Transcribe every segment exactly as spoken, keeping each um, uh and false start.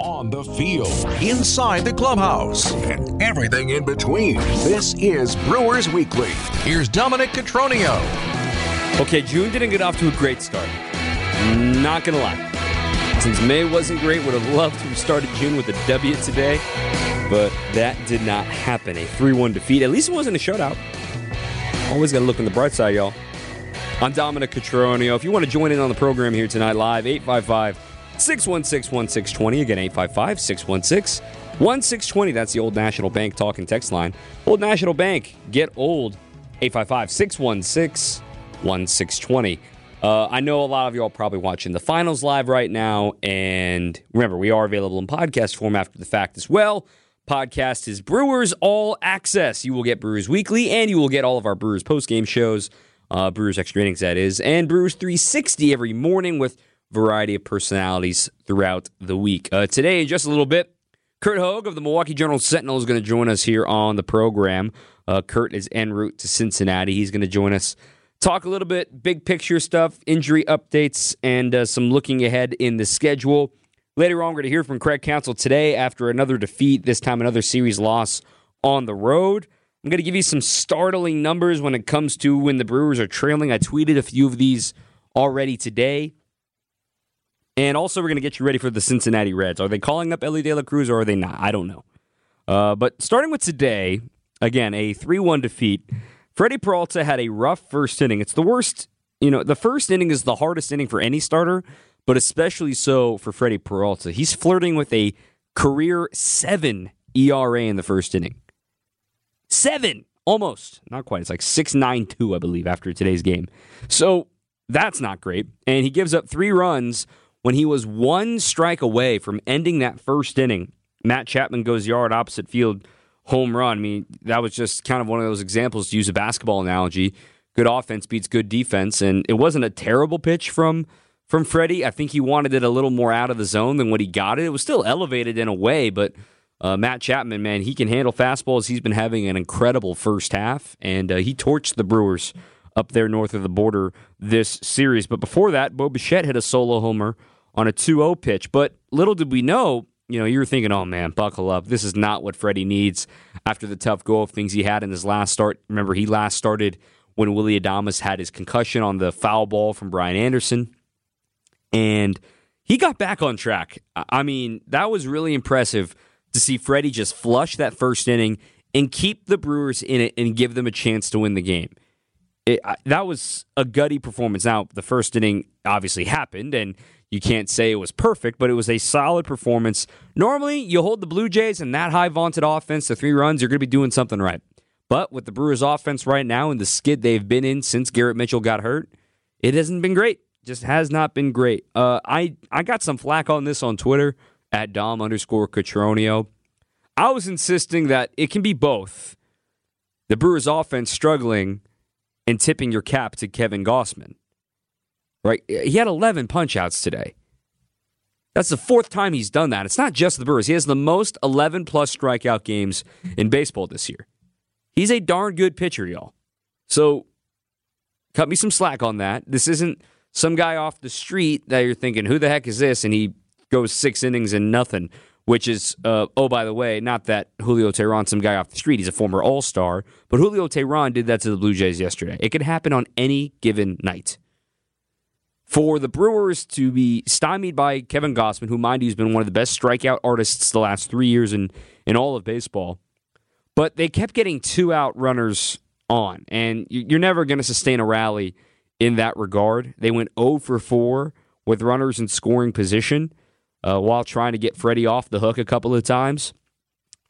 On the field, inside the clubhouse, and everything in between. This is Brewers Weekly. Here's Dom Cotroneo. Okay, June didn't get off to a great start. Not gonna lie. Since May wasn't great, would have loved to have started June with a W today, but that did not happen. A three one defeat. At least it wasn't a shutout. Always gotta look on the bright side, y'all. I'm Dom Cotroneo. If you want to join in on the program here tonight live, eight five five, six one six, one six two zero. Again, eight five five, six one six, one six two zero. That's the Old National Bank talk and text line. Old National Bank, get old. eight five five, six one six, one six two zero. Uh, I know a lot of y'all probably watching the finals live right now. And remember, we are available in podcast form after the fact as well. Podcast is Brewers All Access. You will get Brewers Weekly, and you will get all of our Brewers postgame shows, uh, Brewers Extra Innings, that is, and Brewers three sixty every morning with variety of personalities throughout the week. Uh, today, in just a little bit, Curt Hogg of the Milwaukee Journal Sentinel is going to join us here on the program. Uh, Curt is en route to Cincinnati. He's going to join us, talk a little bit, big picture stuff, injury updates, and uh, some looking ahead in the schedule. Later on, we're going to hear from Craig Counsell today after another defeat, this time another series loss on the road. I'm going to give you some startling numbers when it comes to when the Brewers are trailing. I tweeted a few of these already today. And also, we're going to get you ready for the Cincinnati Reds. Are they calling up Elly De La Cruz or are they not? I don't know. Uh, but starting with today, again, a three one defeat. Freddy Peralta had a rough first inning. It's the worst, you know, the first inning is the hardest inning for any starter, but especially so for Freddy Peralta. He's flirting with a career seven E R A in the first inning. Seven! Almost. Not quite. It's like six nine two, I believe, after today's game. So that's not great. And he gives up three runs when he was one strike away from ending that first inning. Matt Chapman goes yard, opposite field, home run. I mean, that was just kind of one of those examples, to use a basketball analogy. Good offense beats good defense, and it wasn't a terrible pitch from, from Freddie. I think he wanted it a little more out of the zone than what he got it. It was still elevated in a way, but uh, Matt Chapman, man, he can handle fastballs. He's been having an incredible first half, and uh, he torched the Brewers up there north of the border this series. But before that, Bo Bichette hit a solo homer on a two oh pitch. But little did we know, you know, you were thinking, oh man, buckle up. This is not what Freddie needs after the tough go of things he had in his last start. Remember, he last started when Willy Adames had his concussion on the foul ball from Brian Anderson. And he got back on track. I mean, that was really impressive to see Freddie just flush that first inning and keep the Brewers in it and give them a chance to win the game. It, that was a gutty performance. Now, the first inning obviously happened, and you can't say it was perfect, but it was a solid performance. Normally, you hold the Blue Jays and that high vaunted offense to three runs, you're going to be doing something right. But with the Brewers' offense right now and the skid they've been in since Garrett Mitchell got hurt, it hasn't been great. Just has not been great. Uh, I, I got some flack on this on Twitter, at Dom underscore Cotroneo. I was insisting that it can be both. The Brewers' offense struggling and tipping your cap to Kevin Gausman, right? He had eleven punch-outs today. That's the fourth time he's done that. It's not just the Brewers. He has the most eleven-plus strikeout games in baseball this year. He's a darn good pitcher, y'all. So cut me some slack on that. This isn't some guy off the street that you're thinking, who the heck is this? And he goes six innings and nothing, which is, uh, oh, by the way, not that Julio Teheran, some guy off the street, he's a former All-Star, but Julio Teheran did that to the Blue Jays yesterday. It could happen on any given night. For the Brewers to be stymied by Kevin Gausman, who, mind you, has been one of the best strikeout artists the last three years in, in all of baseball, but they kept getting two-out runners on, and you're never going to sustain a rally in that regard. They went oh for four with runners in scoring position, Uh, while trying to get Freddie off the hook a couple of times.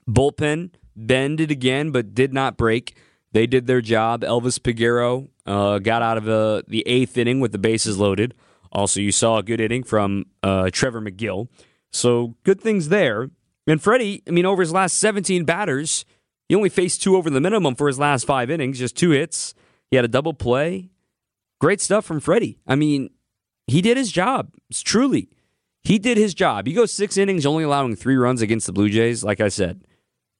Bullpen bended again, but did not break. They did their job. Elvis Piguero uh, got out of uh, the eighth inning with the bases loaded. Also, you saw a good inning from uh, Trevor McGill. So, good things there. And Freddie, I mean, over his last seventeen batters, he only faced two over the minimum for his last five innings, just two hits. He had a double play. Great stuff from Freddie. I mean, he did his job. It's truly. He did his job. You go six innings, only allowing three runs against the Blue Jays. Like I said,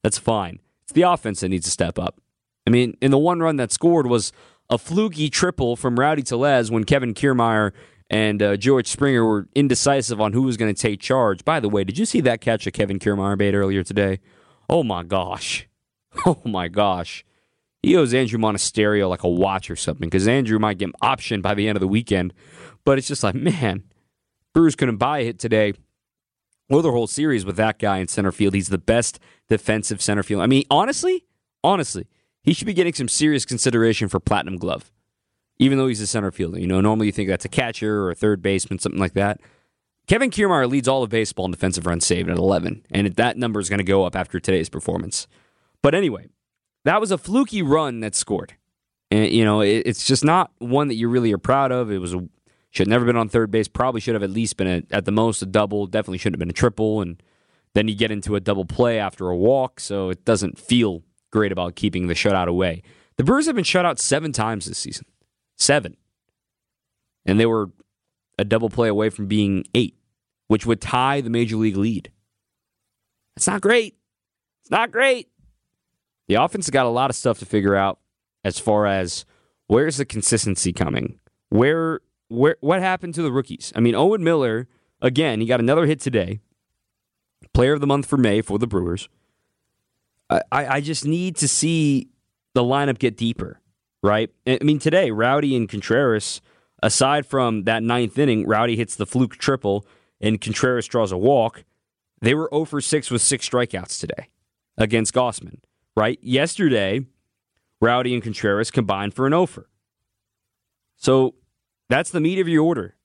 that's fine. It's the offense that needs to step up. I mean, and the one run that scored was a fluky triple from Rowdy Tellez when Kevin Kiermaier and uh, George Springer were indecisive on who was going to take charge. By the way, did you see that catch that Kevin Kiermaier made earlier today? Oh, my gosh. Oh, my gosh. He owes Andrew Monasterio like a watch or something, because Andrew might get him optioned by the end of the weekend. But it's just like, man, Brewers couldn't buy a hit today or the whole series with that guy in center field. He's the best defensive center field. I mean, honestly, honestly, he should be getting some serious consideration for Platinum Glove, even though he's a center fielder. You know, normally you think that's a catcher or a third baseman, something like that. Kevin Kiermaier leads all of baseball in defensive runs saved at eleven, and that number is going to go up after today's performance. But anyway, that was a fluky run that scored. And, you know, it, it's just not one that you really are proud of. It was a, should have never been on third base. Probably should have at least been a, at the most a double. Definitely shouldn't have been a triple. And then you get into a double play after a walk, so it doesn't feel great about keeping the shutout away. The Brewers have been shut out seven times this season. Seven. And they were a double play away from being eight, which would tie the major league lead. It's not great. It's not great. The offense has got a lot of stuff to figure out as far as where's the consistency coming? Where, where, what happened to the rookies? I mean, Owen Miller, again, he got another hit today. Player of the month for May for the Brewers. I, I just need to see the lineup get deeper, right? I mean, today, Rowdy and Contreras, aside from that ninth inning, Rowdy hits the fluke triple and Contreras draws a walk. They were oh for six with six strikeouts today against Gausman, right? Yesterday, Rowdy and Contreras combined for an oh for. So that's the meat of your order.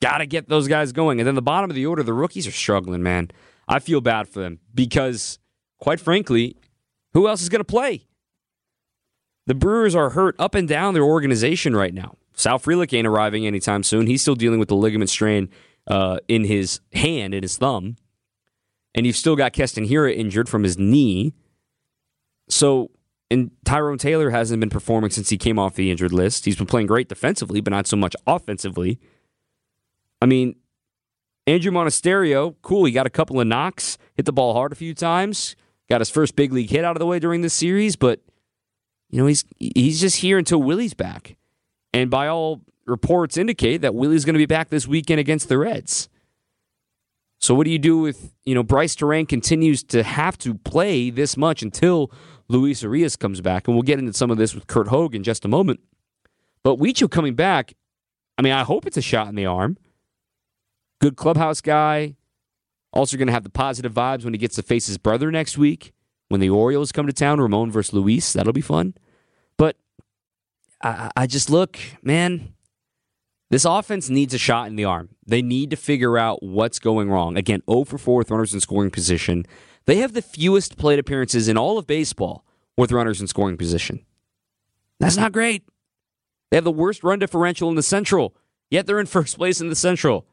Got to get those guys going. And then the bottom of the order, the rookies are struggling, man. I feel bad for them because, quite frankly, who else is going to play? The Brewers are hurt up and down their organization right now. Sal Frelick ain't arriving anytime soon. He's still dealing with the ligament strain uh, in his hand, in his thumb. And you've still got Keston Hiura injured from his knee. So, and Tyrone Taylor hasn't been performing since he came off the injured list. He's been playing great defensively, but not so much offensively. I mean, Andrew Monasterio, cool, he got a couple of knocks, hit the ball hard a few times, got his first big league hit out of the way during this series, but you know, he's he's just here until Willie's back. And by all reports indicate that Willie's going to be back this weekend against the Reds. So what do you do with, you know, Bryce Turang continues to have to play this much until Luis Urias comes back. And we'll get into some of this with Curt Hogg in just a moment. But Weicho coming back, I mean, I hope it's a shot in the arm. Good clubhouse guy. Also going to have the positive vibes when he gets to face his brother next week. When the Orioles come to town, Ramon versus Luis, that'll be fun. But I, I just look, man, this offense needs a shot in the arm. They need to figure out what's going wrong. Again, oh for four with runners in scoring position. They have the fewest plate appearances in all of baseball with runners in scoring position. That's not great. They have the worst run differential in the Central, yet they're in first place in the Central.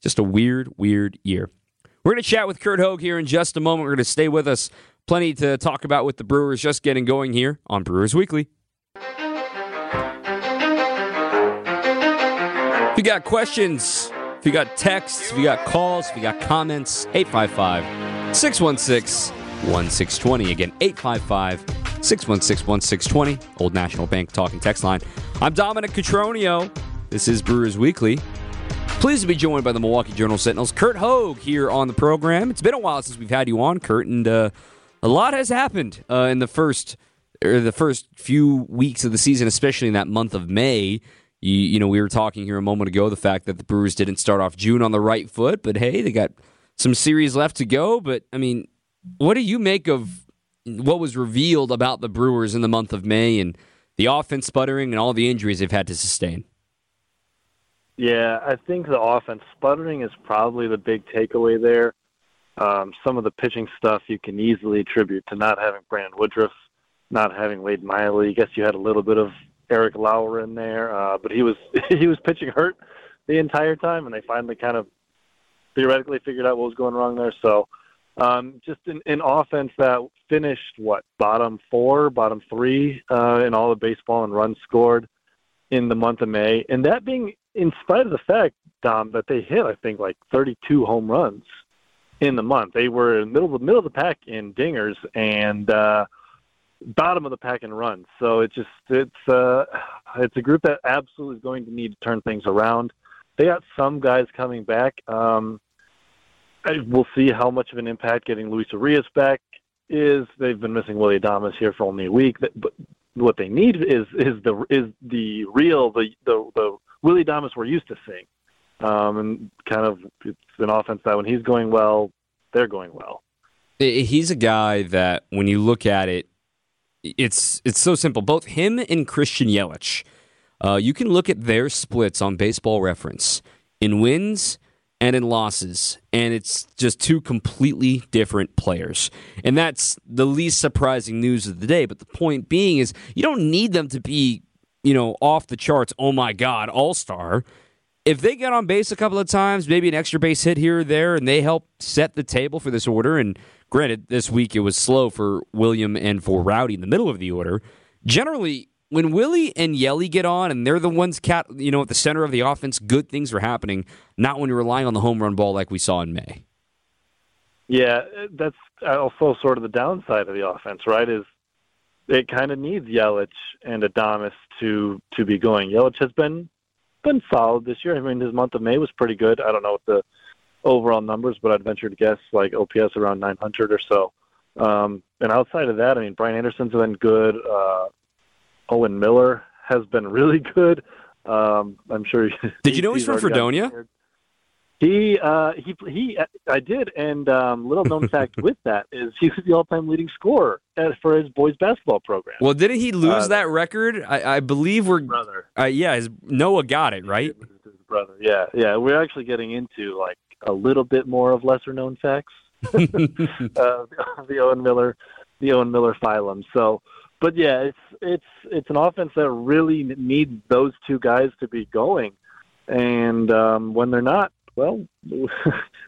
Just a weird, weird year. We're going to chat with Curt Hogg here in just a moment. We're going to stay with us. Plenty to talk about with the Brewers just getting going here on Brewers Weekly. If you got questions, if you got texts, if you got calls, if you got comments, eight five five, six one six, one six two zero. Again, eight five five, six one six, one six two zero. Old National Bank talking text line. I'm Dom Cotroneo. This is Brewers Weekly. Pleased to be joined by the Milwaukee Journal Sentinel's Curt Hogg here on the program. It's been a while since we've had you on, Curt, and uh, a lot has happened uh, in the first or the first few weeks of the season, especially in that month of May. You, you know, we were talking here a moment ago the fact that the Brewers didn't start off June on the right foot, but hey, they got some series left to go. But I mean, what do you make of what was revealed about the Brewers in the month of May and the offense sputtering and all the injuries they've had to sustain? Yeah, I think the offense sputtering is probably the big takeaway there. Um, some of the pitching stuff you can easily attribute to not having Brandon Woodruff, not having Wade Miley. I guess you had a little bit of Eric Lauer in there, uh, but he was he was pitching hurt the entire time, and they finally kind of theoretically figured out what was going wrong there. So um, just an, an offense that finished, what, bottom four, bottom three uh, in all of baseball and runs scored in the month of May, and that being in spite of the fact, Dom, that they hit, I think, like thirty-two home runs in the month. They were in the middle of the, middle of the pack in dingers and uh, bottom of the pack in runs. So it just, it's, uh, It's a group that absolutely is going to need to turn things around. They got some guys coming back. Um, we'll see how much of an impact getting Luis Urias back is. They've been missing Willy Adames here for only a week. But what they need is is the is the real, the, the, the Willy Adames we're used to seeing. Um, and kind of it's an offense that when he's going well, they're going well. He's a guy that when you look at it, it's it's so simple. Both him and Christian Yelich, uh, you can look at their splits on Baseball Reference in wins and in losses, and it's just two completely different players. And that's the least surprising news of the day. But the point being is you don't need them to be, you know, off the charts, oh my God, all-star. If they get on base a couple of times, maybe an extra base hit here or there, and they help set the table for this order. And granted, this week it was slow for William and for Rowdy in the middle of the order. Generally, when Willie and Yelly get on and they're the ones cat, you know, at the center of the offense, good things are happening, not when you're relying on the home run ball like we saw in May. Yeah, that's also sort of the downside of the offense, right, is it kind of needs Yelich and Adames to, to be going. Yelich has been... been solid this year. I mean, his month of May was pretty good. I don't know what the overall numbers, but I'd venture to guess like O P S around nine hundred or so. Um, and outside of that, I mean, Brian Anderson's been good. Uh, Owen Miller has been really good. Um, I'm sure. Did you know he's, he's from Fredonia? He, uh, he, he, I did. And um, little known fact with that is he was the all-time leading scorer for his boys basketball program. Well, didn't he lose uh, that record? I, I believe we're brother. Uh, yeah, his, Noah got it, right? His brother. Yeah, yeah. We're actually getting into like a little bit more of lesser-known facts. uh, the, the Owen Miller, the Owen Miller phylum. So, but yeah, it's it's it's an offense that really needs those two guys to be going, and um, when they're not. Well,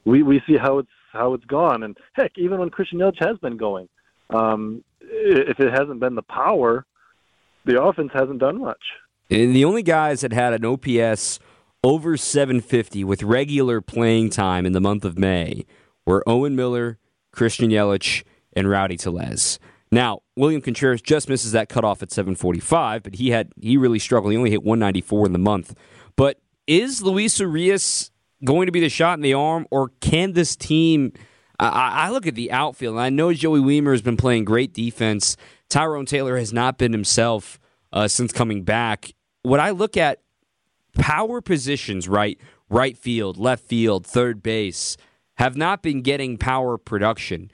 we we see how it's how it's gone, and heck, even when Christian Yelich has been going, um, if it hasn't been the power, the offense hasn't done much. And the only guys that had an O P S over seven fifty with regular playing time in the month of May were Owen Miller, Christian Yelich, and Rowdy Tellez. Now, William Contreras just misses that cutoff at seven forty-five, but he had he really struggled. He only hit one ninety-four in the month. But is Luis Urias going to be the shot in the arm, or can this team... I, I look at the outfield, and I know Joey Weimer has been playing great defense. Tyrone Taylor has not been himself uh, since coming back. What I look at, power positions, right, right field, left field, third base, have not been getting power production.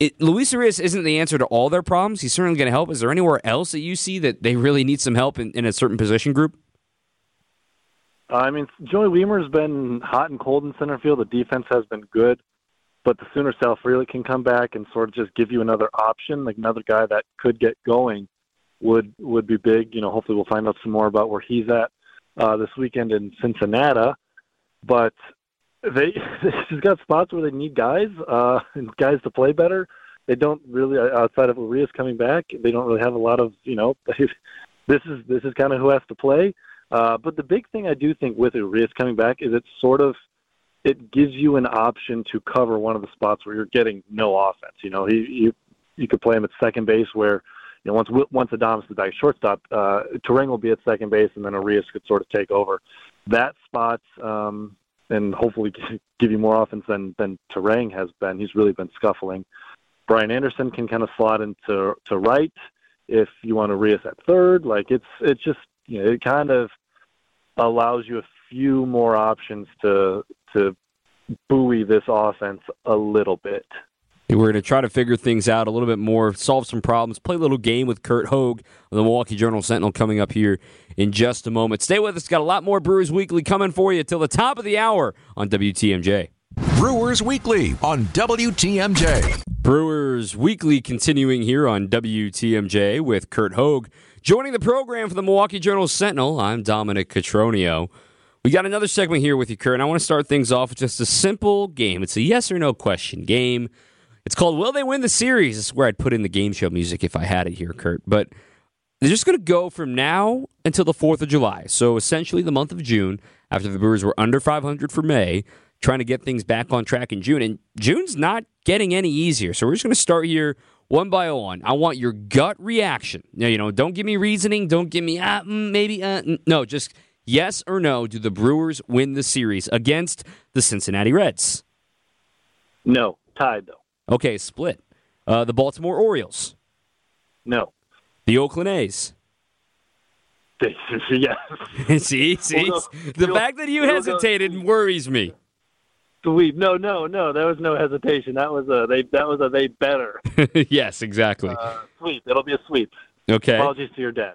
It, Luis Urias isn't the answer to all their problems. He's certainly going to help. Is there anywhere else that you see that they really need some help in, in a certain position group? I mean, Joey Weimer's been hot and cold in center field. The defense has been good, but the sooner Sal Frelick can come back and sort of just give you another option, like another guy that could get going, would would be big. You know, hopefully we'll find out some more about where he's at uh, this weekend in Cincinnati. But they they've got spots where they need guys uh, and guys to play better. They don't really, outside of Urias coming back, they don't really have a lot of, you know, this is this is kind of who has to play. Uh, but the big thing I do think with Urias coming back is it sort of it gives you an option to cover one of the spots where you're getting no offense. You know, he, you you could play him at second base where, you know, once once Adames is back shortstop, uh, Turang will be at second base, and then Urias could sort of take over that spot um, and hopefully give you more offense than than Turang has been. He's really been scuffling. Brian Anderson can kind of slot into to right if you want Urias at third. Like it's it's just, you know, it kind of allows you a few more options to to buoy this offense a little bit. We're going to try to figure things out a little bit more, solve some problems, play a little game with Curt Hogg of the Milwaukee Journal Sentinel coming up here in just a moment. Stay with us. Got a lot more Brewers Weekly coming for you till the top of the hour on W T M J. Brewers Weekly on W T M J. Brewers Weekly continuing here on W T M J with Curt Hogg. Joining the program for the Milwaukee Journal Sentinel, I'm Dom Cotroneo. We got another segment here with you, Curt, and I want to start things off with just a simple game. It's a yes or no question game. It's called Will They Win the Series? This is where I'd put in the game show music if I had it here, Curt. But they're just going to go from now until the fourth of July. So essentially the month of June, after the Brewers were under five hundred for May, trying to get things back on track in June. And June's not getting any easier. So we're just going to start here one by one. I want your gut reaction. Now, you know, don't give me reasoning. Don't give me, ah, maybe, uh, no, just yes or no. Do the Brewers win the series against the Cincinnati Reds? No. Tied, though. Okay, split. Uh, the Baltimore Orioles? No. The Oakland A's? Yes. see, see? Well, no, the fact that you hesitated no, worries me. Believe. No, no, no. There was no hesitation. That was a they. That was a they better. Yes, exactly. Uh, sweep. It'll be a sweep. Okay. Apologies to your dad.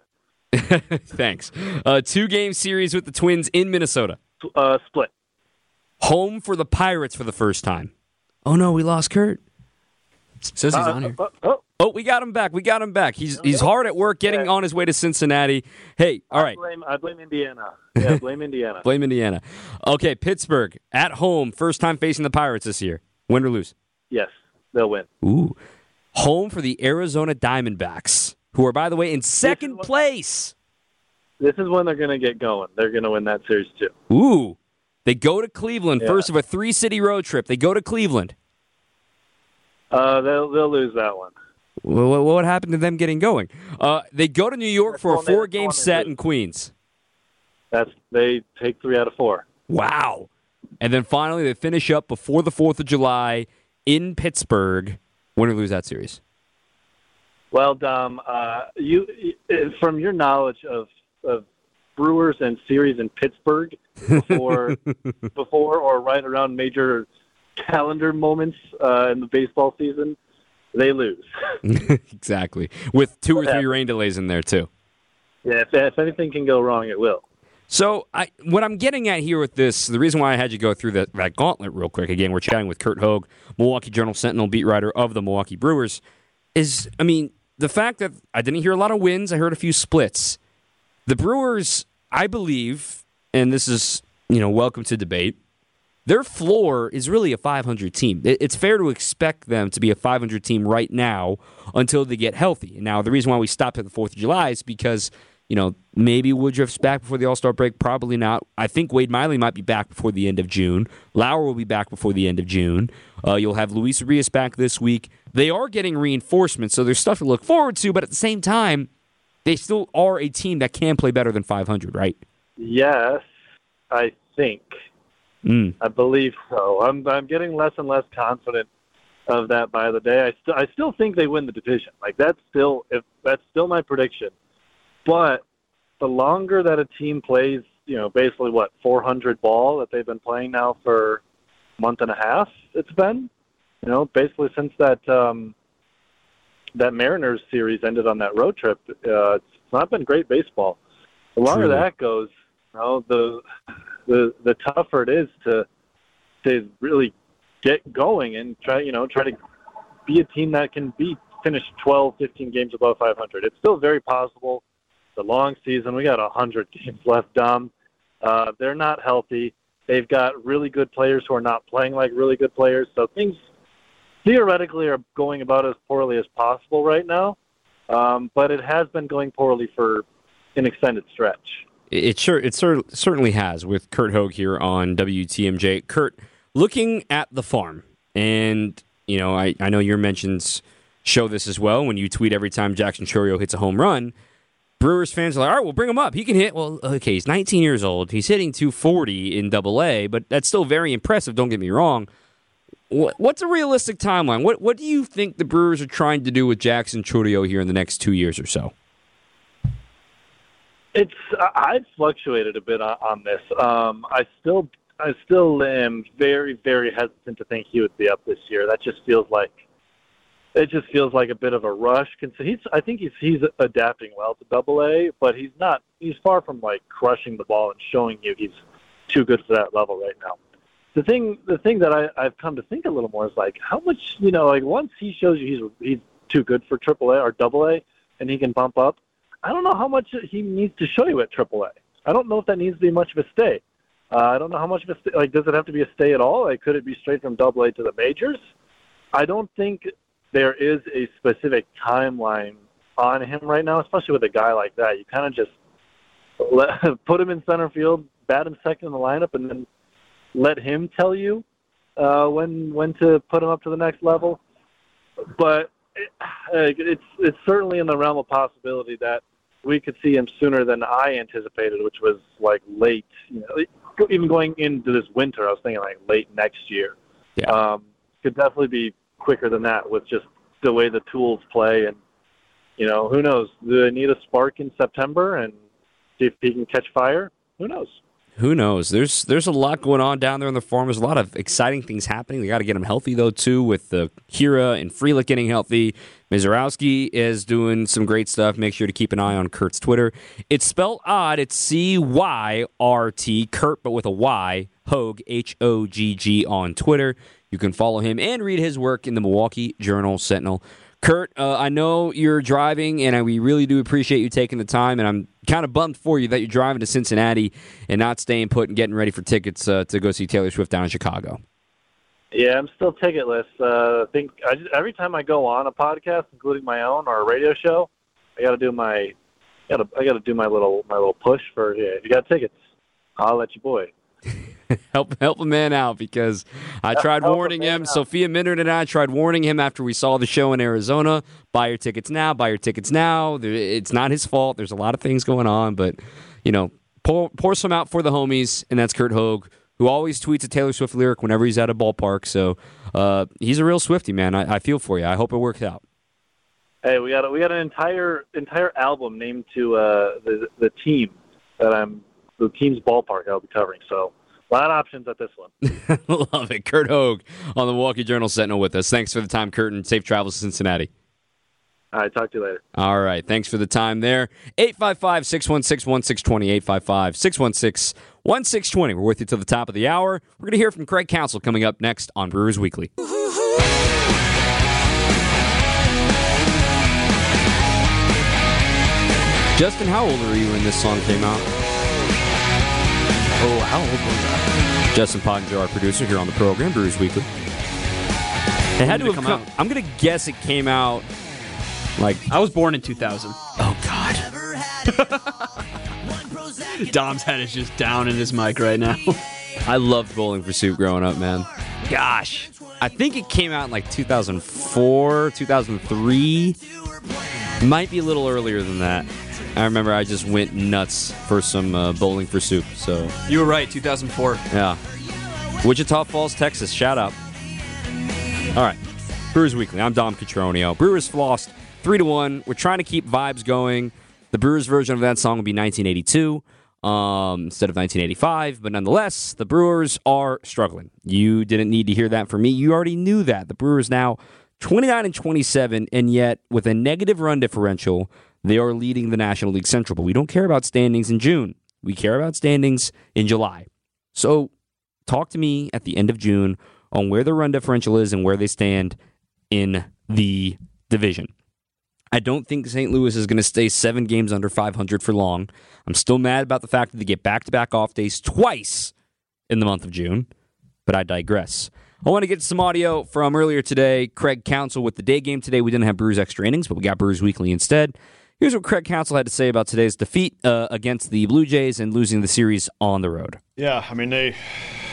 Thanks. Uh, two-game series with the Twins in Minnesota. Uh, split. Home for the Pirates for the first time. Oh no, we lost Curt. Says he's uh, on here. Uh, uh, oh. oh, we got him back. We got him back. He's he's hard at work getting yeah. on his way to Cincinnati. Hey, all right. I blame, I blame Indiana. Yeah, blame Indiana. blame Indiana. Okay, Pittsburgh at home, first time facing the Pirates this year. Win or lose? Yes, they'll win. Ooh, home for the Arizona Diamondbacks, who are, by the way, in second this when, place. This is when they're going to get going. They're going to win that series too. Ooh, they go to Cleveland. Yeah. First of a three-city road trip. They go to Cleveland. Uh, they'll they'll lose that one. Well, what happened to them getting going? Uh, they go to New York that's for a four-game set in Queens. That's they take three out of four. Wow. And then finally they finish up before the fourth of July in Pittsburgh. Win or lose that series? Well, Dom, uh, you from your knowledge of, of Brewers and series in Pittsburgh before, before or right around major calendar moments uh, in the baseball season, they lose. Exactly. With two or three rain delays in there, too. Yeah, if, if anything can go wrong, it will. So I, what I'm getting at here with this, the reason why I had you go through that, that gauntlet real quick, again, we're chatting with Curt Hogg, Milwaukee Journal Sentinel beat writer of the Milwaukee Brewers, is, I mean, the fact that I didn't hear a lot of wins, I heard a few splits. The Brewers, I believe, and this is, you know, welcome to debate, their floor is really a five hundred team. It's fair to expect them to be a five hundred team right now until they get healthy. Now, the reason why we stopped at the fourth of July is because, you know, maybe Woodruff's back before the All-Star break. Probably not. I think Wade Miley might be back before the end of June. Lauer will be back before the end of June. Uh, you'll have Luis Urias back this week. They are getting reinforcements, so there's stuff to look forward to. But at the same time, they still are a team that can play better than five hundred, right? Yes, I think. Mm. I believe so. I'm I'm getting less and less confident of that by the day. I still I still think they win the division. Like that's still if that's still my prediction. But the longer that a team plays, you know, basically what four hundred ball that they've been playing now for a month and a half. It's been, you know, basically since that um, that Mariners series ended on that road trip. Uh, it's not been great baseball. The longer True. that goes, you know, the The, the tougher it is to to really get going and try, you know, try to be a team that can be finish twelve, fifteen games above five hundred. It's still very possible. The long season, we got one hundred games left, Dom. Uh, they're not healthy. They've got really good players who are not playing like really good players. So things theoretically are going about as poorly as possible right now. Um, but it has been going poorly for an extended stretch. It sure, it certainly has with Curt Hogg here on W T M J. Curt, looking at the farm, and you know, I, I know your mentions show this as well when you tweet every time Jackson Chourio hits a home run. Brewers fans are like, all right, well, bring him up. He can hit. Well, okay, he's nineteen years old. He's hitting two forty in Double A, but that's still very impressive. Don't get me wrong. What, what's a realistic timeline? What What do you think the Brewers are trying to do with Jackson Chourio here in the next two years or so? It's I've fluctuated a bit on, on this. Um, I still I still am very very hesitant to think he would be up this year. That just feels like it just feels like a bit of a rush. He's I think he's he's adapting well to Double A, but he's not he's far from like crushing the ball and showing you he's too good for that level right now. The thing the thing that I, I've come to think a little more is like how much you know like once he shows you he's he's too good for Triple A or Double A and he can bump up. I don't know how much he needs to show you at Triple A. I don't know if that needs to be much of a stay. Uh, I don't know how much of a stay. Like, does it have to be a stay at all? Like, could it be straight from Double A to the majors? I don't think there is a specific timeline on him right now, especially with a guy like that. You kind of just let, put him in center field, bat him second in the lineup, and then let him tell you uh, when when to put him up to the next level. But it, it's it's certainly in the realm of possibility that we could see him sooner than I anticipated, which was like late, you know, even going into this winter. I was thinking like late next year. Yeah. Um, could definitely be quicker than that with just the way the tools play, and you know, who knows? Do they need a spark in September and see if he can catch fire? Who knows? Who knows? There's there's a lot going on down there in the farm. There's a lot of exciting things happening. They got to get him healthy, though, too, with the Kira and Frelick getting healthy. Mizorowski is doing some great stuff. Make sure to keep an eye on Curt's Twitter. It's spelled odd. It's C Y R T, Curt, but with a Y, Hogg, H O G G, on Twitter. You can follow him and read his work in the Milwaukee Journal Sentinel. Curt, uh, I know you're driving, and I, we really do appreciate you taking the time, and I'm kind of bummed for you that you're driving to Cincinnati and not staying put and getting ready for tickets uh, to go see Taylor Swift down in Chicago. Yeah, I'm still ticketless. Uh, I think I just, every time I go on a podcast, including my own or a radio show, I got to do my, got to I got to do my little my little push for yeah, if you got tickets, I'll let you boy. Help help a man out, because I tried help warning him. Out. Sophia Minard and I tried warning him after we saw the show in Arizona. Buy your tickets now. Buy your tickets now. It's not his fault. There's a lot of things going on, but, you know, pour, pour some out for the homies, and that's Curt Hogg, who always tweets a Taylor Swift lyric whenever he's at a ballpark. So uh, he's a real Swiftie, man. I, I feel for you. I hope it works out. Hey, we got a, we got an entire entire album named to uh, the the team that I'm the team's ballpark I'll be covering. So. A lot of options at this one. Love it. Curt Hogg on the Milwaukee Journal Sentinel with us. Thanks for the time, Curt, and safe travels to Cincinnati. All right, talk to you later. All right, thanks for the time there. eight five five, six one six, one six two zero, eight five five, six one six, one six two zero. We're with you till the top of the hour. We're going to hear from Craig Counsell coming up next on Brewers Weekly. Justin, how old were you when this song came out? Oh, how old was that? Justin Pottinger, our producer here on the program, Brewers Weekly. It had to have come out. I'm going to guess it came out like... I was born in two thousand. Oh, God. Dom's head is just down in his mic right now. I loved Bowling for Soup growing up, man. Gosh. I think it came out in like two thousand four, two thousand three. Might be a little earlier than that. I remember I just went nuts for some uh, Bowling for Soup. So you were right, two thousand four. Yeah. Wichita Falls, Texas. Shout out. All right. Brewers Weekly. I'm Dom Cotroneo. Brewers lost three to one. We're trying to keep vibes going. The Brewers version of that song will be nineteen eighty-two um, instead of nineteen eighty-five. But nonetheless, the Brewers are struggling. You didn't need to hear that from me. You already knew that. The Brewers now twenty-nine and twenty-seven, and yet with a negative run differential, they are leading the National League Central, but we don't care about standings in June. We care about standings in July. So talk to me at the end of June on where the run differential is and where they stand in the division. I don't think Saint Louis is going to stay seven games under five hundred for long. I'm still mad about the fact that they get back-to-back off days twice in the month of June, but I digress. I want to get some audio from earlier today. Craig Counsell with the day game today. We didn't have Brewers Extra Innings, but we got Brewers Weekly instead. Here's what Craig Counsell had to say about today's defeat uh, against the Blue Jays and losing the series on the road. Yeah, I mean, they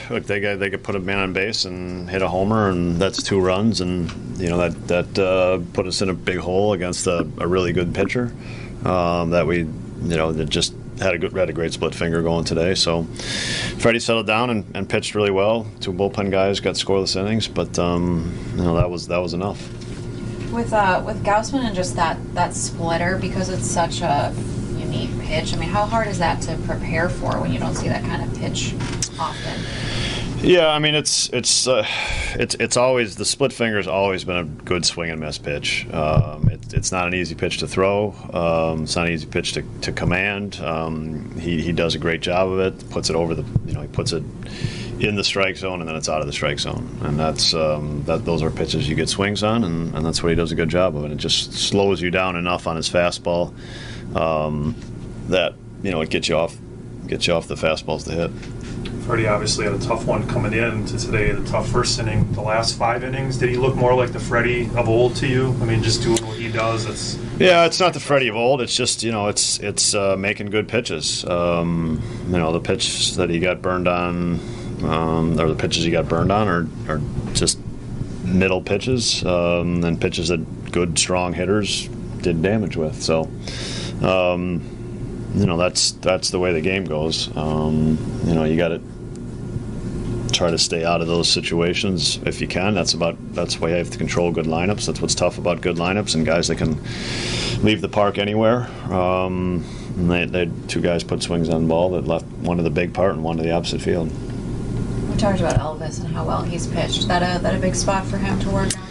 look they got, they could put a man on base and hit a homer, and that's two runs, and you know that that uh, put us in a big hole against a, a really good pitcher um, that we, you know, that just had a good had a great split finger going today. So Freddie settled down and, and pitched really well. Two bullpen guys got scoreless innings, but um, you know that was that was enough. With uh, with Gausman and just that, that splitter, because it's such a unique pitch, I mean, how hard is that to prepare for when you don't see that kind of pitch often? Yeah, I mean, it's it's uh, it's it's always the split finger's always been a good swing and miss pitch. Um, it, it's not an easy pitch to throw. Um, it's not an easy pitch to, to command. Um, he he does a great job of it. Puts it over the you know he puts it in the strike zone, and then it's out of the strike zone, and that's um, that. Those are pitches you get swings on, and, and that's what he does a good job of. And it just slows you down enough on his fastball um, that you know it gets you off, gets you off the fastballs to hit. Freddie obviously had a tough one coming in to today. The tough first inning, the last five innings. Did he look more like the Freddie of old to you? I mean, just doing what he does. That's yeah. It's not the Freddie of old. It's just you know, it's it's uh, making good pitches. Um, you know, the pitch that he got burned on. Um, or the pitches he got burned on are, are just middle pitches um, and pitches that good, strong hitters did damage with. So, um, you know, that's that's the way the game goes. Um, you know, you got to try to stay out of those situations if you can. That's about that's why you have to control good lineups. That's what's tough about good lineups and guys that can leave the park anywhere. Um, and they, they two guys put swings on the ball that left one to the big part and one to the opposite field. We talked about Elvis and how well he's pitched. Is that a that a big spot for him to work on?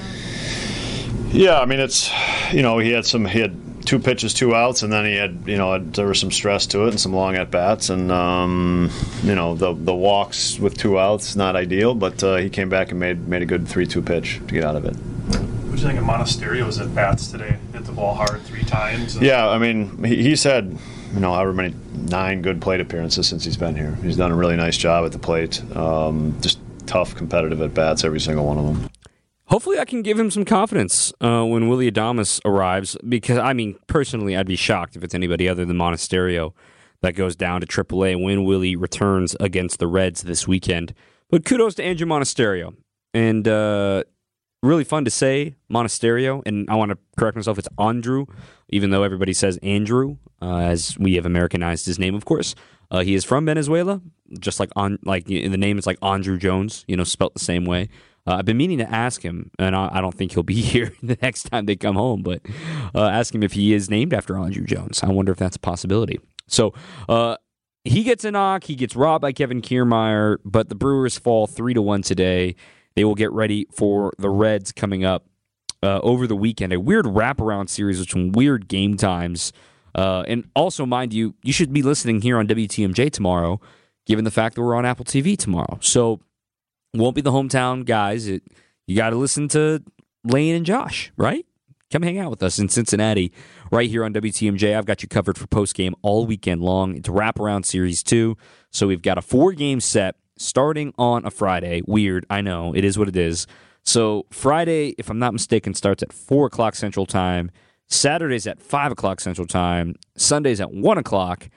Yeah, I mean, it's, you know, he had some he had two pitches, two outs, and then he had, you know, there was some stress to it and some long at bats, and um, you know, the the walks with two outs, not ideal, but uh, he came back and made made a good three two pitch to get out of it. What do you think of Monasterio's at bats today? Hit the ball hard three times. And... Yeah, I mean, he, he's had, you know, however many nine good plate appearances since he's been here. He's done a really nice job at the plate. Um, just tough, competitive at bats, every single one of them. Hopefully I can give him some confidence uh, when Willy Adames arrives, because, I mean, personally, I'd be shocked if it's anybody other than Monasterio that goes down to triple A when Willy returns against the Reds this weekend. But kudos to Andrew Monasterio. And uh, really fun to say Monasterio, and I want to correct myself, it's Andruw, even though everybody says Andrew, uh, as we have Americanized his name, of course. Uh, he is from Venezuela, just like on like in the name, it's like Andruw Jones, you know, spelt the same way. Uh, I've been meaning to ask him, and I, I don't think he'll be here the next time they come home, but uh, ask him if he is named after Andruw Jones. I wonder if that's a possibility. So uh, he gets a knock. He gets robbed by Kevin Kiermaier, but the Brewers fall three to one today. They will get ready for the Reds coming up uh, over the weekend. A weird wraparound series with some weird game times. Uh, and also, mind you, you should be listening here on W T M J tomorrow, given the fact that we're on Apple T V tomorrow. So... won't be the hometown guys. It, you got to listen to Lane and Josh, right? Come hang out with us in Cincinnati right here on W T M J. I've got you covered for postgame all weekend long. It's wraparound series two. So we've got a four-game set starting on a Friday. Weird, I know. It is what it is. So Friday, if I'm not mistaken, starts at four o'clock Central Time. Saturday's at five o'clock Central Time. Sunday's at one o'clock.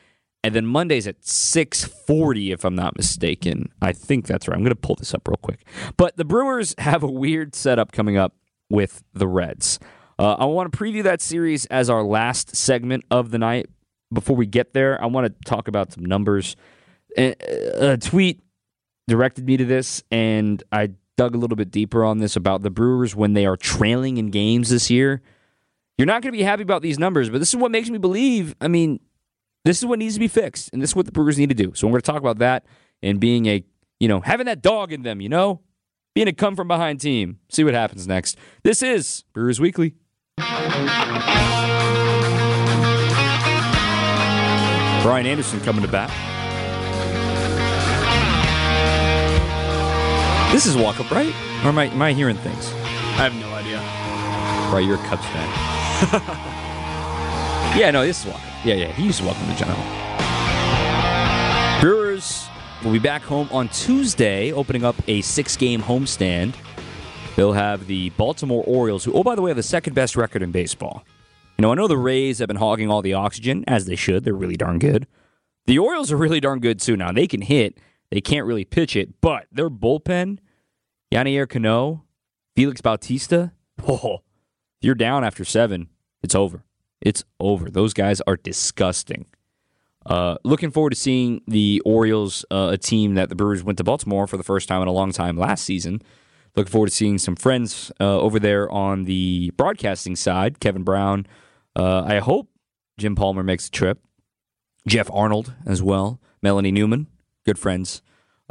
And then Monday's at six forty, if I'm not mistaken. I think that's right. I'm going to pull this up real quick. But the Brewers have a weird setup coming up with the Reds. Uh, I want to preview that series as our last segment of the night. Before we get there, I want to talk about some numbers. A tweet directed me to this, and I dug a little bit deeper on this about the Brewers when they are trailing in games this year. You're not going to be happy about these numbers, but this is what makes me believe. I mean... this is what needs to be fixed, and this is what the Brewers need to do. So we're going to talk about that and being a, you know, having that dog in them, you know, being a come-from-behind team. See what happens next. This is Brewers Weekly. Brian Anderson coming to bat. This is walk-up, right? Or am I, am I hearing things? I have no idea. Right, you're a Cubs fan. yeah, no, this is walk-up. Yeah, yeah, he used to welcome the General. Brewers will be back home on Tuesday, opening up a six-game homestand. They'll have the Baltimore Orioles, who, oh, by the way, have the second-best record in baseball. You know, I know the Rays have been hogging all the oxygen, as they should. They're really darn good. The Orioles are really darn good, too. Now, they can hit. They can't really pitch it, but their bullpen, Yanier Cano, Felix Bautista, oh, if you're down after seven, it's over. It's over. Those guys are disgusting. Uh, looking forward to seeing the Orioles, uh, a team that the Brewers went to Baltimore for the first time in a long time last season. Looking forward to seeing some friends uh, over there on the broadcasting side. Kevin Brown. Uh, I hope Jim Palmer makes a trip. Jeff Arnold as well. Melanie Newman, good friends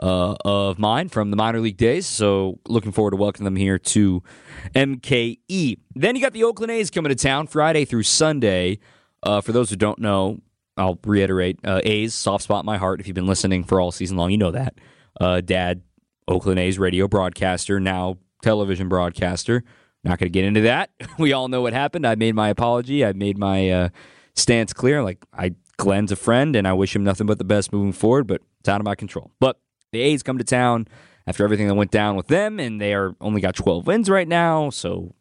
uh, of mine from the minor league days. So looking forward to welcoming them here to M K E. Then you got the Oakland A's coming to town Friday through Sunday. Uh, for those who don't know, I'll reiterate, uh, A's, soft spot in my heart. If you've been listening for all season long, you know that. Uh, Dad, Oakland A's radio broadcaster, now television broadcaster. Not going to get into that. We all know what happened. I made my apology. I made my uh, stance clear. Like, I Glenn's a friend, and I wish him nothing but the best moving forward, but it's out of my control. But the A's come to town after everything that went down with them, and they are only got twelve wins right now, so...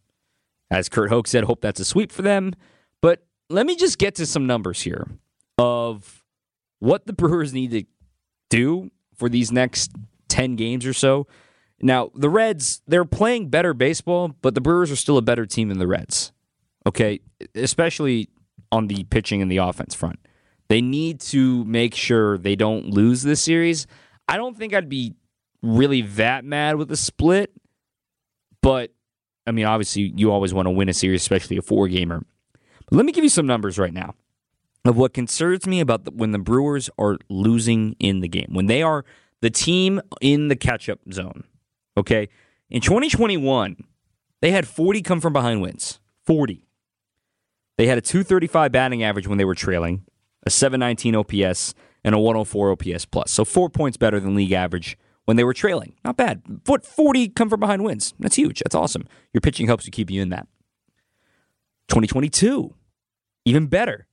as Curt Hogg said, hope that's a sweep for them. But let me just get to some numbers here of what the Brewers need to do for these next ten games or so. Now, the Reds, they're playing better baseball, but the Brewers are still a better team than the Reds. okay, especially on the pitching and the offense front. They need to make sure they don't lose this series. I don't think I'd be really that mad with a split, but, I mean, obviously you always want to win a series, especially a four-gamer. But let me give you some numbers right now of what concerns me about the, when the Brewers are losing in the game, when they are the team in the catch-up zone, okay? In twenty twenty-one, they had forty come-from-behind wins, forty. They had a two thirty-five batting average when they were trailing, a seven nineteen O P S, and a one oh four O P S plus. So four points better than league average when they were trailing. Not bad. But forty come-from-behind wins. That's huge. That's awesome. Your pitching helps to keep you in that. twenty twenty-two, even better.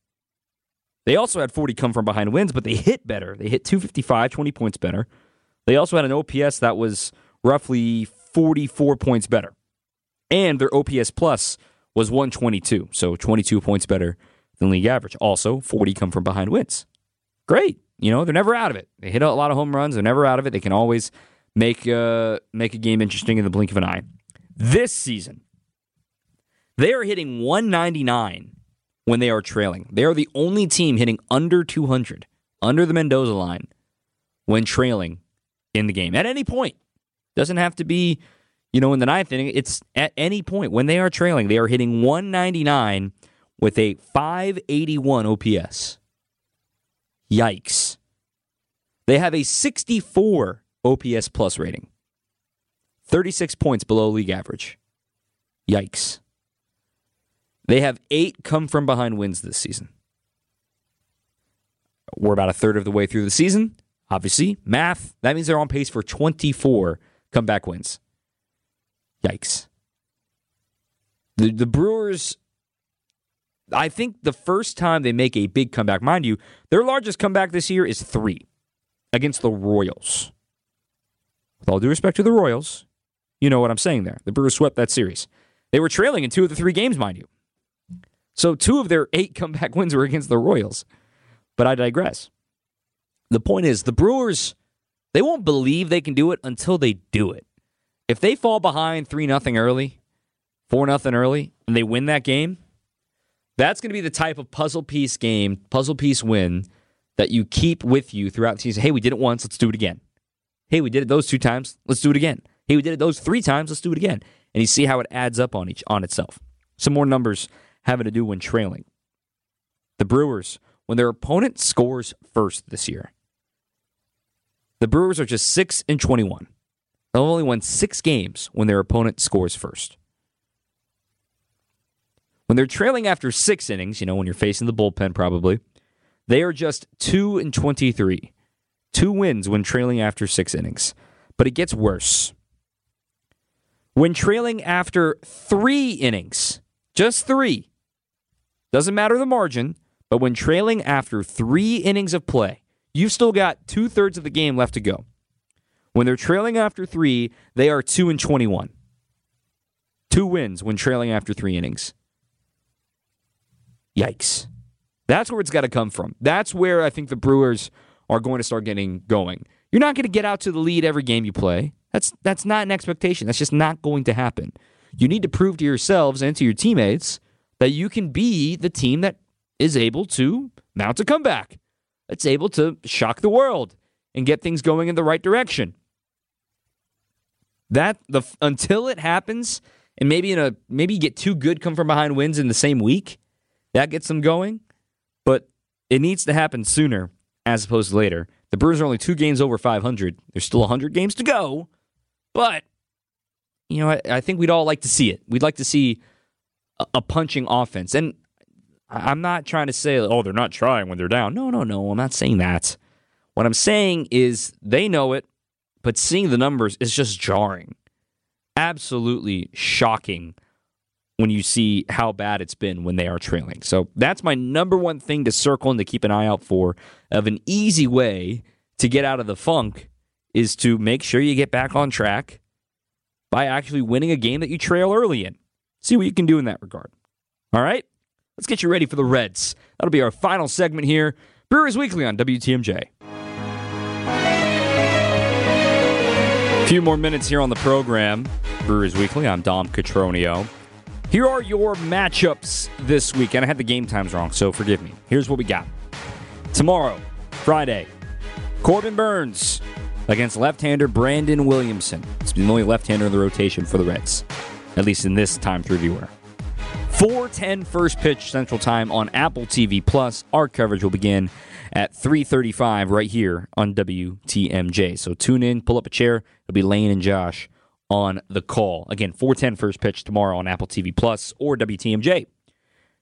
They also had forty come-from-behind wins, but they hit better. They hit two fifty-five, twenty points better. They also had an O P S that was roughly forty-four points better. And their O P S plus was one twenty-two, so twenty-two points better than league average. Also, forty come-from-behind wins. Great. You know, they're never out of it. They hit a lot of home runs. They're never out of it. They can always make uh, make a game interesting in the blink of an eye. This season, they are hitting one ninety-nine when they are trailing. They are the only team hitting under two hundred, under the Mendoza line, when trailing in the game. At any point. Doesn't have to be, you know, in the ninth inning. It's at any point. When they are trailing, they are hitting one ninety-nine with a five eighty-one O P S. Yikes. They have a sixty-four O P S plus rating. thirty-six points below league average. Yikes. They have eight come-from-behind wins this season. We're about a third of the way through the season. Obviously, math, that means they're on pace for twenty-four comeback wins. Yikes. The, the Brewers... I think the first time they make a big comeback, mind you, their largest comeback this year is three against the Royals. With all due respect to the Royals, you know what I'm saying there. The Brewers swept that series. They were trailing in two of the three games, mind you. So two of their eight comeback wins were against the Royals. But I digress. The point is, the Brewers, they won't believe they can do it until they do it. If they fall behind three nothing early, four nothing early, and they win that game, that's going to be the type of puzzle piece game, puzzle piece win that you keep with you throughout the season. Hey, we did it once. Let's do it again. Hey, we did it those two times. Let's do it again. Hey, we did it those three times. Let's do it again. And you see how it adds up on each on itself. Some more numbers having to do when trailing. The Brewers, when their opponent scores first this year, the Brewers are just six and twenty-one. They'll only win six games when their opponent scores first. When they're trailing after six innings, you know, when you're facing the bullpen probably, they are just two and twenty-three. Two wins when trailing after six innings. But it gets worse. When trailing after three innings, just three, doesn't matter the margin, but when trailing after three innings of play, you've still got two-thirds of the game left to go. When they're trailing after three, they are two and twenty-one. Two wins when trailing after three innings. Yikes. That's where it's got to come from. That's where I think the Brewers are going to start getting going. You're not going to get out to the lead every game you play. That's that's not an expectation. That's just not going to happen. You need to prove to yourselves and to your teammates that you can be the team that is able to mount a comeback, that's able to shock the world and get things going in the right direction. That the until it happens, and maybe in a maybe you get two good come from behind wins in the same week. That gets them going, but it needs to happen sooner as opposed to later. The Brewers are only two games over five hundred. There's still one hundred games to go, but you know, I, I think we'd all like to see it. We'd like to see a, a punching offense, and I'm not trying to say, oh, they're not trying when they're down. No, no, no, I'm not saying that. What I'm saying is they know it, but seeing the numbers is just jarring. Absolutely shocking when you see how bad it's been when they are trailing. So that's my number one thing to circle and to keep an eye out for of an easy way to get out of the funk is to make sure you get back on track by actually winning a game that you trail early in. See what you can do in that regard. All right? Let's get you ready for the Reds. That'll be our final segment here. Brewers Weekly on W T M J. A few more minutes here on the program. Brewers Weekly. I'm Dom Cotroneo. Here are your matchups this week. And I had the game times wrong, so forgive me. Here's what we got. Tomorrow, Friday, Corbin Burnes against left-hander Brandon Williamson. He's the only left-hander in the rotation for the Reds, at least in this time through viewer. four ten first pitch Central Time on Apple T V Plus. Our coverage will begin at three thirty-five right here on W T M J. So tune in, pull up a chair. It'll be Lane and Josh on the call. Again, four ten first pitch tomorrow on Apple T V Plus or W T M J.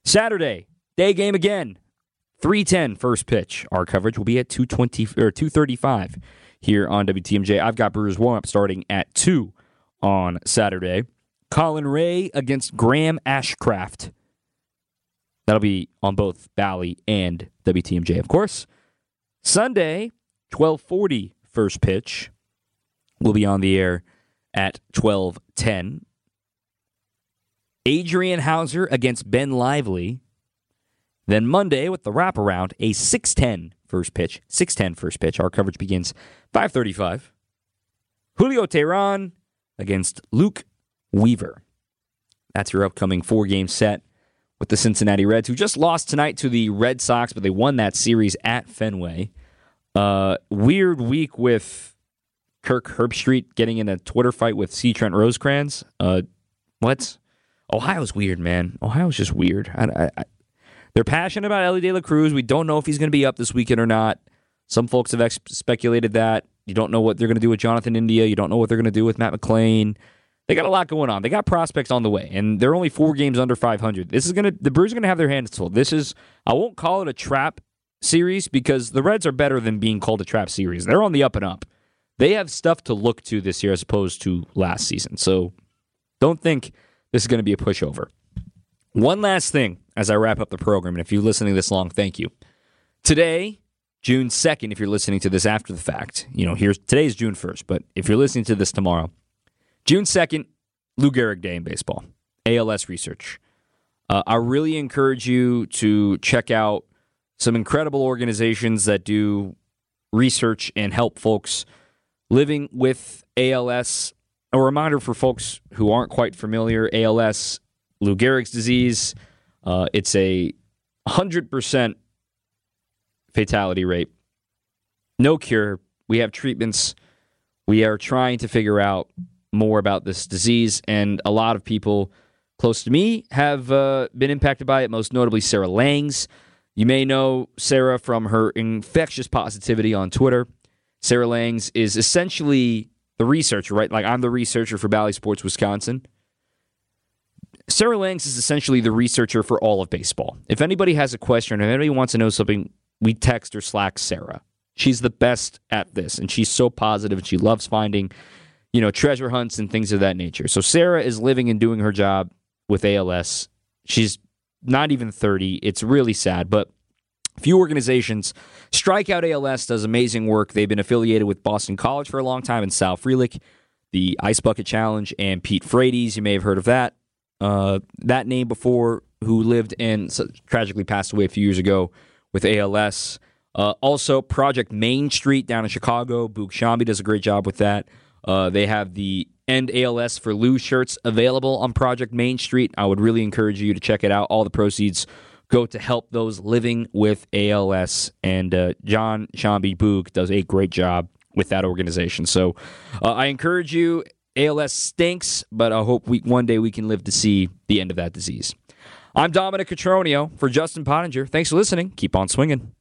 Saturday, day game again. three ten first pitch. Our coverage will be at two twenty or two thirty-five here on W T M J. I've got Brewers warm-up starting at two on Saturday. Colin Ray against Graham Ashcraft. That'll be on both Bally and W T M J, of course. Sunday, twelve forty first pitch. We'll be on the air at twelve ten. Adrian Hauser against Ben Lively. Then Monday with the wraparound, a six ten first pitch. six ten first pitch. Our coverage begins five thirty-five. Julio Teheran against Luke Weaver. That's your upcoming four-game set with the Cincinnati Reds, who just lost tonight to the Red Sox, but they won that series at Fenway. Uh, weird week with Kirk Herbstreit getting in a Twitter fight with C. Trent Rosecrans. Uh, what? Ohio's weird, man. Ohio's just weird. I, I, I, they're passionate about Elly De La Cruz. We don't know if he's going to be up this weekend or not. Some folks have ex- speculated that. You don't know what they're going to do with Jonathan India. You don't know what they're going to do with Matt McClain. They got a lot going on. They got prospects on the way, and they're only four games under five hundred. This is gonna the Brewers are gonna have their hands full. This is I won't call it a trap series because the Reds are better than being called a trap series. They're on the up and up. They have stuff to look to this year as opposed to last season. So don't think this is gonna be a pushover. One last thing as I wrap up the program, and if you're listening this long, thank you. Today, June second, if you're listening to this after the fact, you know here's today's June first, but if you're listening to this tomorrow. June second, Lou Gehrig Day in baseball, A L S research. Uh, I really encourage you to check out some incredible organizations that do research and help folks living with A L S. A reminder for folks who aren't quite familiar, A L S, Lou Gehrig's disease, uh, it's a one hundred percent fatality rate. No cure. We have treatments. We are trying to figure out more about this disease, and a lot of people close to me have uh, been impacted by it, most notably Sarah Langs. You may know Sarah from her infectious positivity on Twitter. Sarah Langs is essentially the researcher, right? Like, I'm the researcher for Bally Sports Wisconsin. Sarah Langs is essentially the researcher for all of baseball. If anybody has a question, if anybody wants to know something, we text or Slack Sarah. She's the best at this, and she's so positive, and she loves finding you know, treasure hunts and things of that nature. So Sarah is living and doing her job with A L S. She's not even thirty. It's really sad, but a few organizations. Strikeout A L S does amazing work. They've been affiliated with Boston College for a long time and Sal Frelick, the Ice Bucket Challenge, and Pete Frates. You may have heard of that. Uh, that name before, who lived and tragically passed away a few years ago with A L S. Uh, also, Project Main Street down in Chicago. Boog Shambi does a great job with that. Uh, they have the End A L S for Lou shirts available on Project Main Street. I would really encourage you to check it out. All the proceeds go to help those living with A L S. And uh, John Shambi Boog does a great job with that organization. So uh, I encourage you. A L S stinks, but I hope we, one day we can live to see the end of that disease. I'm Dominic Cotroneo for Justin Pottinger. Thanks for listening. Keep on swinging.